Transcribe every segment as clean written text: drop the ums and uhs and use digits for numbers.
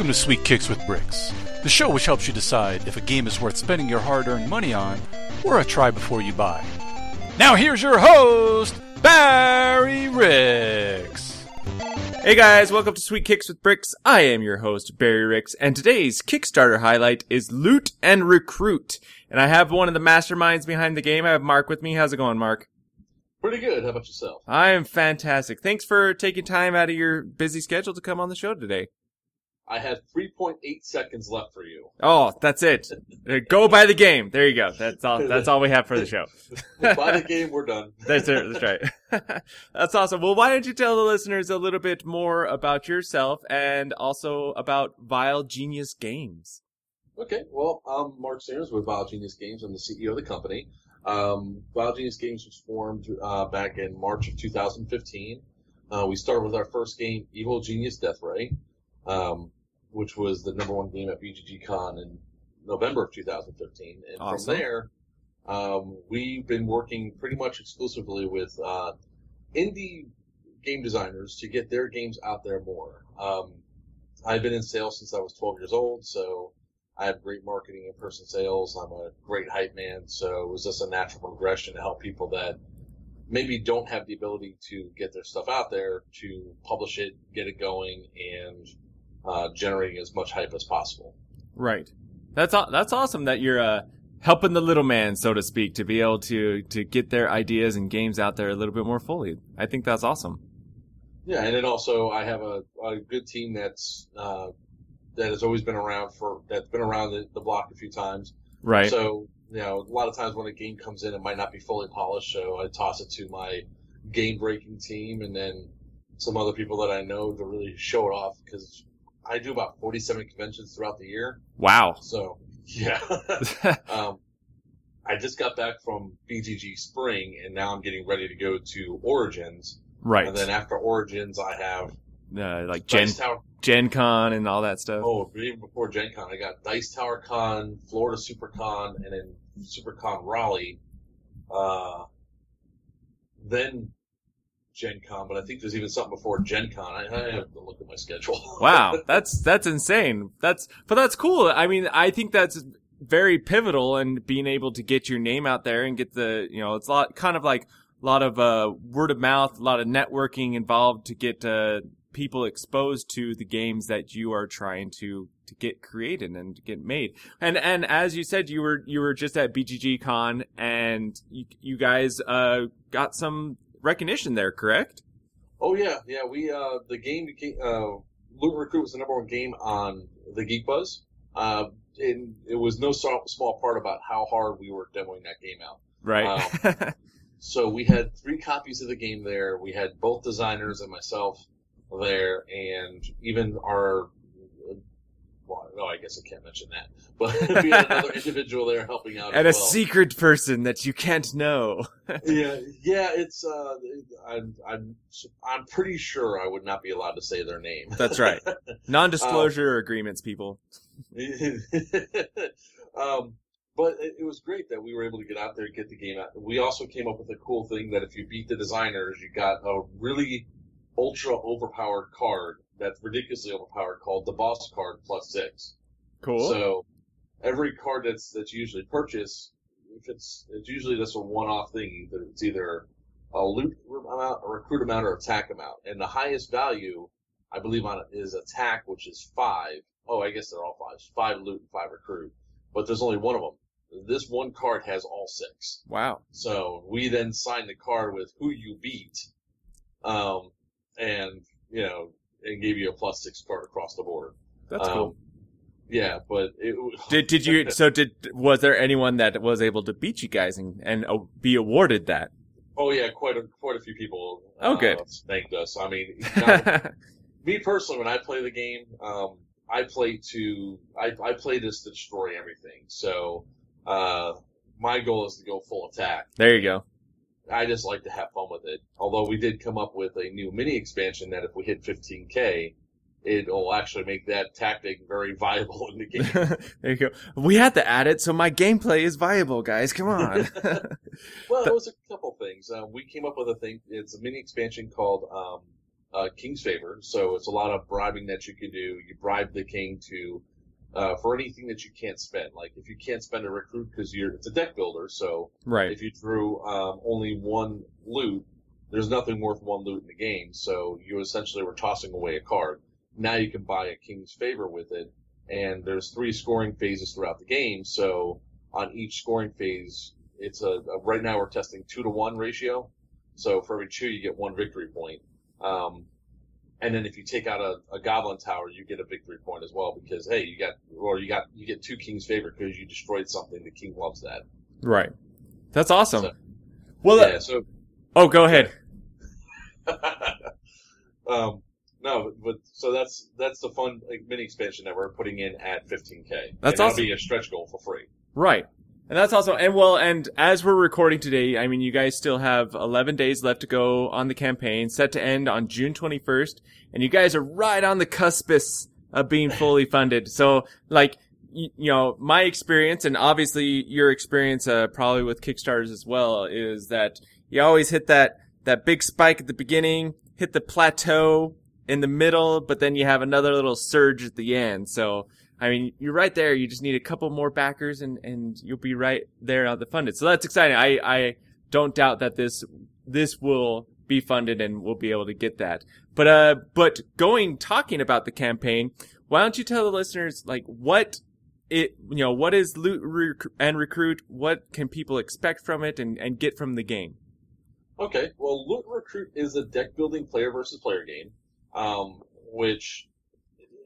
Welcome to Sweet Kicks with Bricks, the show which helps you decide if a game is worth spending your hard-earned money on, or a try before you buy. Now here's your host, Barry Ricks! Hey guys, welcome to Sweet Kicks with Bricks. I am your host, Barry Ricks, and today's Kickstarter highlight is Loot and Recruit. And I have one of the masterminds behind the game. I have Mark with me. How's it going, Mark? Pretty good. How about yourself? I am fantastic. Thanks for taking time out of your busy schedule to come on the show today. I had 3.8 seconds left for you. Oh, that's it. Go buy the game. There you go. That's all we have for the show. Buy the game, we're done. That's it. That's right. That's awesome. Well, why don't you tell the listeners a little bit more about yourself and also about Vile Genius Games? Okay. Well, I'm Mark Sanders with Vile Genius Games. I'm the CEO of the company. Vile Genius Games was formed back in March of 2015. We started with our first game, Evil Genius Death Ray. Which was the number one game at BGG Con in November of 2015. And awesome. From there, we've been working pretty much exclusively with indie game designers to get their games out there more. I've been in sales since I was 12 years old, so I have great marketing in-person sales. I'm a great hype man, so it was just a natural progression to help people that maybe don't have the ability to get their stuff out there to publish it, get it going, and generating as much hype as possible. Right. That's awesome that you're helping the little man, so to speak, to be able to get their ideas and games out there a little bit more fully. I think that's awesome. Yeah, and it also, I have a good team that's been around the block a few times. Right. So, you know, a lot of times when a game comes in, it might not be fully polished, so I toss it to my game-breaking team and then some other people that I know to really show it off, because I do about 47 conventions throughout the year. Wow. So, yeah. I just got back from BGG Spring, and now I'm getting ready to go to Origins. Right. And then after Origins, I have Gen Con and all that stuff. Oh, even before Gen Con, I got Dice Tower Con, Florida Super Con, and then Super Con Raleigh. Then Gen Con, but I think there's even something before Gen Con. I have to look at my schedule. Wow, that's insane. But that's cool. I mean, I think that's very pivotal in being able to get your name out there and get the, you know, it's a lot, kind of like a lot of word of mouth, a lot of networking involved to get people exposed to the games that you are trying to get created and to get made. And as you said, you were just at BGG Con and you guys got some recognition there, correct? Oh yeah. We the game became Loot and Recruit was the number one game on the Geek Buzz, and it was no small part about how hard we were demoing that game out. Right. So we had 3 copies of the game there. We had both designers and myself there, and even our I guess I can't mention that, but we had another individual there helping out, and as well. A secret person that you can't know. yeah, it's I'm pretty sure I would not be allowed to say their name. That's right, non-disclosure agreements, people. But it was great that we were able to get out there and get the game out. We also came up with a cool thing that if you beat the designers, you got a really ultra overpowered card. That's ridiculously overpowered, called the boss card +6. Cool. So every card that's usually purchased, if it's usually just a one-off thing. It's either a loot amount, a recruit amount, or attack amount. And the highest value, I believe, on it is attack, which is 5. Oh, I guess they're all 5s. 5 loot and 5 recruit. But there's only one of them. This one card has all 6. Wow. So we then sign the card with who you beat, and, you know, and gave you a +6 card across the board. That's cool. Yeah, but it did you? So was there anyone that was able to beat you guys and be awarded that? Oh yeah, quite a few people. Good. Thanked us. I mean, now, me personally, when I play the game, I play to destroy everything. So my goal is to go full attack. There you go. I just like to have fun with it. Although we did come up with a new mini expansion that if we hit 15K, it'll actually make that tactic very viable in the game. There you go. We had to add it so my gameplay is viable, guys. Come on. Well, it was a couple things. We came up with a thing. It's a mini expansion called king's favor, so it's a lot of bribing that you can do. You bribe the king to for anything that you can't spend. Like if you can't spend a recruit because it's a deck builder, so right. If you drew only one loot, there's nothing worth one loot in the game, so you essentially were tossing away a card. Now you can buy a king's favor with it, and there's 3 scoring phases throughout the game, so on each scoring phase, it's right now we're testing 2-to-1 ratio, so for every 2 you get 1 victory point. And then if you take out a goblin tower, you get a victory point as well because hey, you get 2 king's favor because you destroyed something. The king loves that. Right. That's awesome. So, well, yeah. Oh, go ahead. No, but so that's the fun mini expansion that we're putting in at 15K. That's awesome. That'll be a stretch goal for free. Right. And that's also, and as we're recording today, I mean, you guys still have 11 days left to go on the campaign, set to end on June 21st, and you guys are right on the cuspice of being fully funded. So, like, you know, my experience, and obviously your experience, probably with Kickstarters as well, is that you always hit that big spike at the beginning, hit the plateau in the middle, but then you have another little surge at the end, so... I mean, you're right there. You just need a couple more backers, and you'll be right there on the funded. So that's exciting. I don't doubt that this will be funded and we'll be able to get that. But talking about the campaign, why don't you tell the listeners like what is Loot and Recruit? What can people expect from it and get from the game? Okay. Well, Loot and Recruit is a deck building player versus player game, and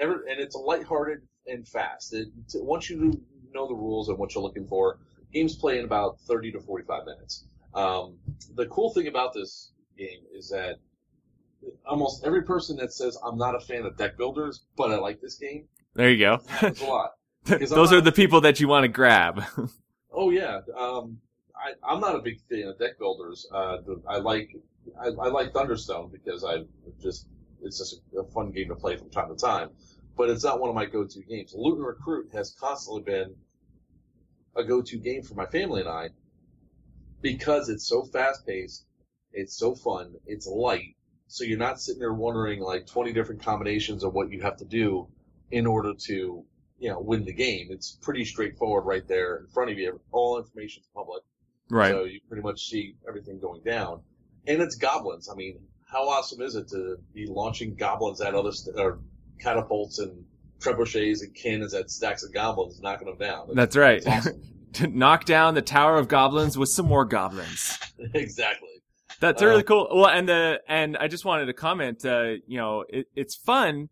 it's a lighthearted and fast. Once you know the rules and what you're looking for, games play in about 30 to 45 minutes. The cool thing about this game is that almost every person that says, I'm not a fan of deck builders, but I like this game. There you go. That's a lot. Those are the people that you want to grab. Oh, yeah. I'm not a big fan of deck builders. I like Thunderstone because it's just a fun game to play from time to time. But it's not one of my go-to games. Loot and Recruit has constantly been a go-to game for my family and I because it's so fast-paced, it's so fun, it's light, so you're not sitting there wondering, 20 different combinations of what you have to do in order to, win the game. It's pretty straightforward right there in front of you. All information's public. Right. So you pretty much see everything going down. And it's goblins. I mean, how awesome is it to be launching goblins at other... catapults and trebuchets and cannons at stacks of goblins, knocking them down. That's right. Awesome. To knock down the Tower of Goblins with some more goblins. Exactly. That's really cool. Well, and I just wanted to comment. It's fun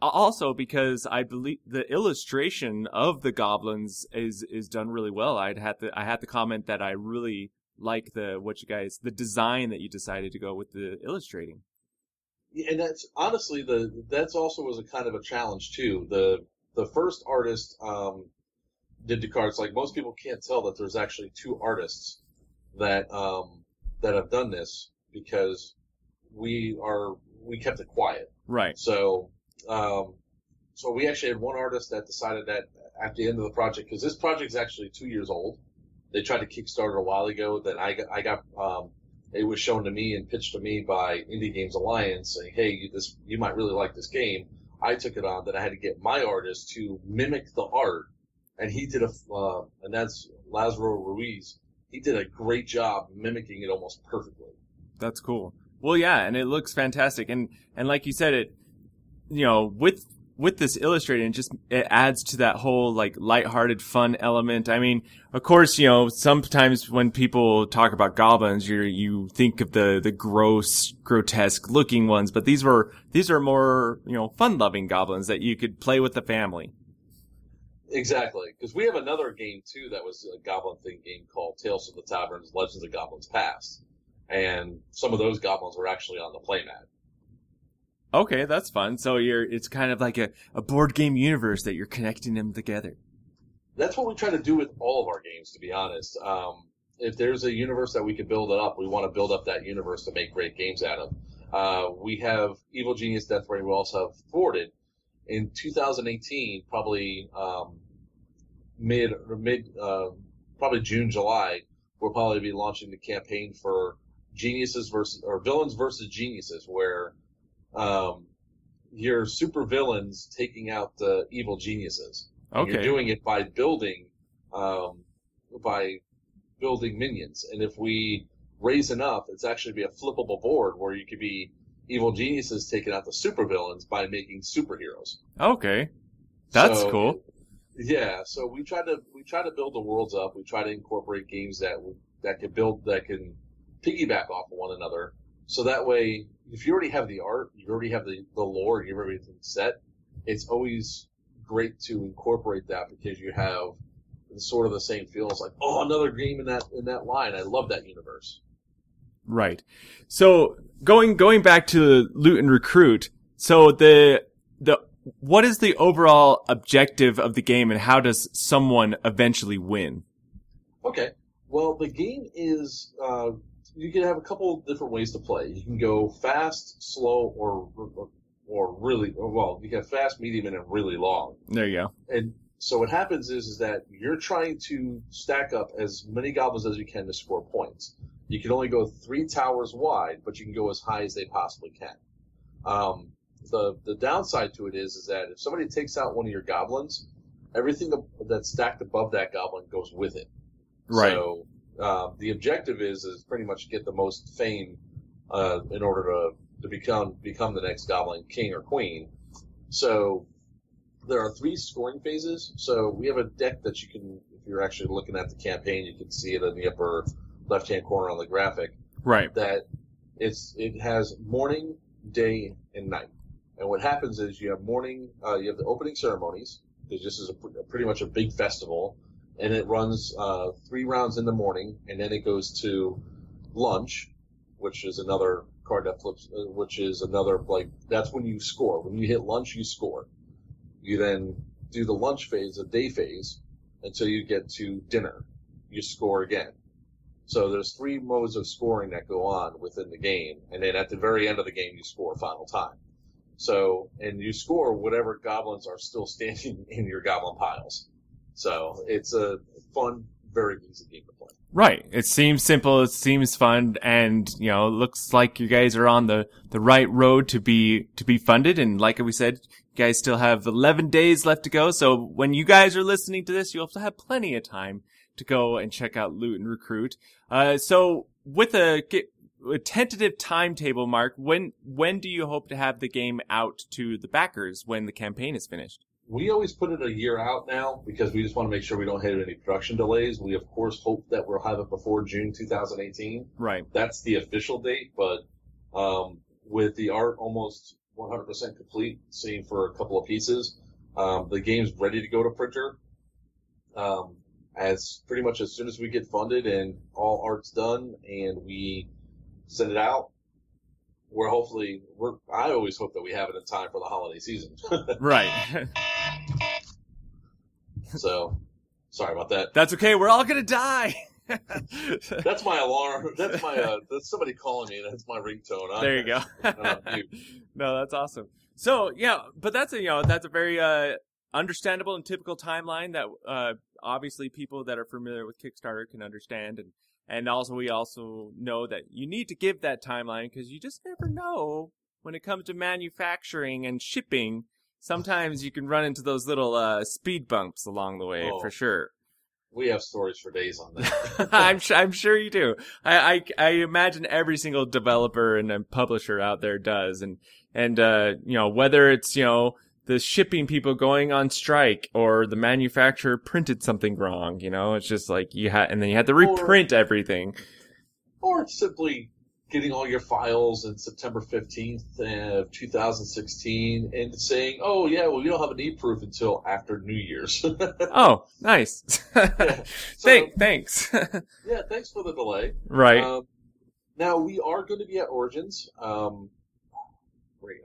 also because I believe the illustration of the goblins is done really well. I had to comment that I really like the design that you decided to go with the illustrating. And that's honestly that's also was a kind of a challenge too. The first artist did the cards. Like most people can't tell that there's actually 2 artists that have done this because we kept it quiet. Right. So we actually had one artist that decided that at the end of the project, because this project's actually 2 years old. They tried to Kickstarter a while ago. Then I got it was shown to me and pitched to me by Indie Games Alliance saying, hey, you might really like this game. I took it on that I had to get my artist to mimic the art. And he did and that's Lazaro Ruiz. He did a great job mimicking it almost perfectly. That's cool. Well, yeah, and it looks fantastic. And like you said, it, with this illustrating, it adds to that whole lighthearted fun element. I mean, of course, sometimes when people talk about goblins, you think of the gross, grotesque looking ones, but these are more, fun loving goblins that you could play with the family. Exactly, because we have another game too that was a goblin themed game called Tales of the Taverns, Legends of Goblins Past, and some of those goblins were actually on the playmat. Okay, that's fun. So it's kind of like a board game universe that you're connecting them together. That's what we try to do with all of our games, to be honest. If there's a universe that we can build it up, we want to build up that universe to make great games out of. We have Evil Genius Death Ray. We also have Thwarted. In 2018, probably probably June, July, we'll probably be launching the campaign for Villains versus Geniuses, where your supervillains taking out the evil geniuses. Okay. You're doing it by building minions. And if we raise enough, it's actually be a flippable board where you could be evil geniuses taking out the supervillains by making superheroes. Okay. That's cool. Yeah, so we try to build the worlds up. We try to incorporate games that can piggyback off of one another. So that way, if you already have the art, you already have the lore, you have everything set, it's always great to incorporate that because you have sort of the same feel. It's like, oh, another game in that line. I love that universe. Right. So going back to Loot and Recruit. So what is the overall objective of the game, and how does someone eventually win? Okay. Well, the game is, you can have a couple different ways to play. You can go fast, slow, or really, well, you can have fast, medium, and really long. There you go. And so what happens is that you're trying to stack up as many goblins as you can to score points. You can only go 3 towers wide, but you can go as high as they possibly can. The downside to it is that if somebody takes out one of your goblins, everything that's stacked above that goblin goes with it. Right. So the objective is pretty much get the most fame in order to become the next goblin king or queen. So there are 3 scoring phases. So we have a deck that you can, if you're actually looking at the campaign, you can see it in the upper left-hand corner on the graphic. Right. That it has morning, day, and night. And what happens is you have morning, you have the opening ceremonies. This is pretty much a big festival, and it runs 3 rounds in the morning, and then it goes to lunch, which is another card that flips, which is another, like, that's when you score. When you hit lunch, you score. You then do the lunch phase, the day phase, until you get to dinner. You score again. So there's 3 modes of scoring that go on within the game, and then at the very end of the game, you score final time. So, and you score whatever goblins are still standing in your goblin piles. So it's a fun, very easy game to play. Right. It seems simple. It seems fun. And, you know, it looks like you guys are on the right road to be funded. And like we said, you guys still have 11 days left to go. So when you guys are listening to this, you'll have plenty of time to go and check out Loot and Recruit. So with a tentative timetable, Mark, when do you hope to have the game out to the backers when the campaign is finished? We always put it a year out now because we just want to make sure we don't hit any production delays. We, of course, hope that we'll have it before June 2018. Right. That's the official date, but with the art almost 100% complete, save for a couple of pieces, the game's ready to go to printer as pretty much as soon as we get funded and all art's done and we send it out. I always hope that we have it in time for the holiday season. Right. So, sorry about that. That's okay. We're all gonna die. That's my alarm. That's my. That's somebody calling me. That's my ringtone. There you go. No, that's awesome. So yeah, but that's a very understandable and typical timeline that obviously people that are familiar with Kickstarter can understand. And also, we also know that you need to give that timeline because you just never know when it comes to manufacturing and shipping. Sometimes you can run into those little speed bumps along the way, for sure. We have stories for days on that. I'm sure you do. I imagine every single developer and publisher out there does. And you know, whether it's, you know, the shipping people going on strike or the manufacturer printed something wrong, you know, it's just like and then you had to reprint everything. Or simply getting all your files in September 15th of 2016 and saying, oh yeah, well, you don't have an e-proof until after New Year's. Oh, nice. Yeah. So, thanks. Yeah. Thanks for the delay. Right. Now we are going to be at Origins.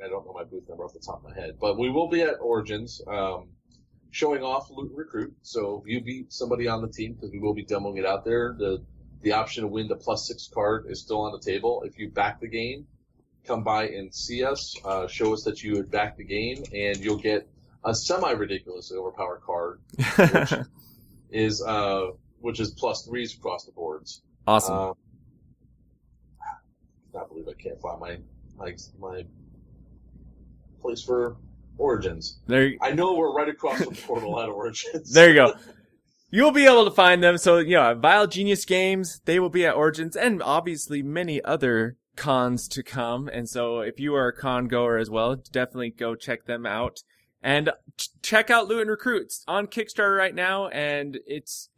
I don't know my booth number off the top of my head, but we will be at Origins showing off Loot and Recruit. So if you beat somebody on the team, because we will be demoing it out there, the option to win the +6 card is still on the table. If you back the game, come by and see us, show us that you had backed the game, and you'll get a semi-ridiculous overpower card, which is +3s across the boards. Awesome. I can't find my place for Origins. I know we're right across the portal at Origins. There you go. You'll be able to find them. So, yeah, Vile Genius Games, they will be at Origins, and obviously many other cons to come. And so if you are a con goer as well, definitely go check them out. And check out Loot and Recruit. It's on Kickstarter right now, and it's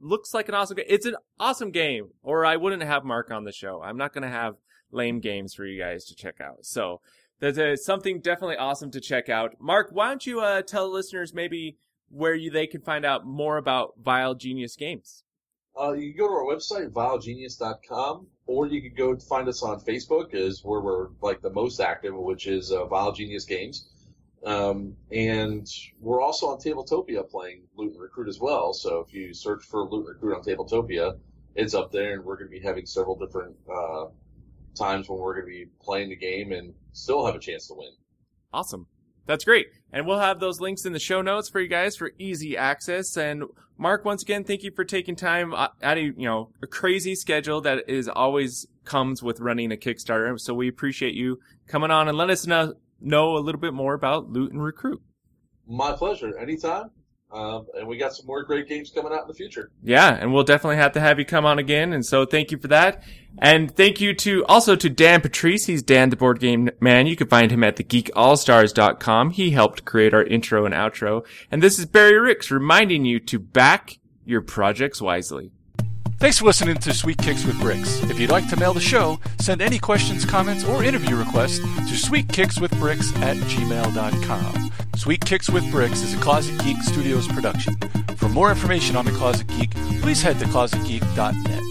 looks like an awesome game. It's an awesome game, or I wouldn't have Mark on the show. I'm not going to have lame games for you guys to check out. So there's something definitely awesome to check out. Mark, why don't you tell listeners maybe where they can find out more about Vile Genius Games? You can go to our website, vilegenius.com, or you can go find us on Facebook, is where we're like the most active, which is Vile Genius Games. And we're also on Tabletopia playing Loot and Recruit as well. So if you search for Loot and Recruit on Tabletopia, it's up there, and we're going to be having several different times when we're going to be playing the game and still have a chance to win. Awesome. That's great. And we'll have those links in the show notes for you guys for easy access. And Mark, once again, thank you for taking time out of, a crazy schedule that is always comes with running a Kickstarter. So we appreciate you coming on and let us know a little bit more about Loot and Recruit. My pleasure. Anytime. And we got some more great games coming out in the future. Yeah, and we'll definitely have to have you come on again. And so thank you for that. And thank you to Dan Patrice. He's Dan the Board Game Man. You can find him at thegeekallstars.com. He helped create our intro and outro. And this is Barry Ricks reminding you to back your projects wisely. Thanks for listening to Sweet Kicks with Bricks. If you'd like to mail the show, send any questions, comments, or interview requests to sweetkickswithbricks@gmail.com. Sweet Kicks with Bricks is a Closet Geek Studios production. For more information on the Closet Geek, please head to closetgeek.net.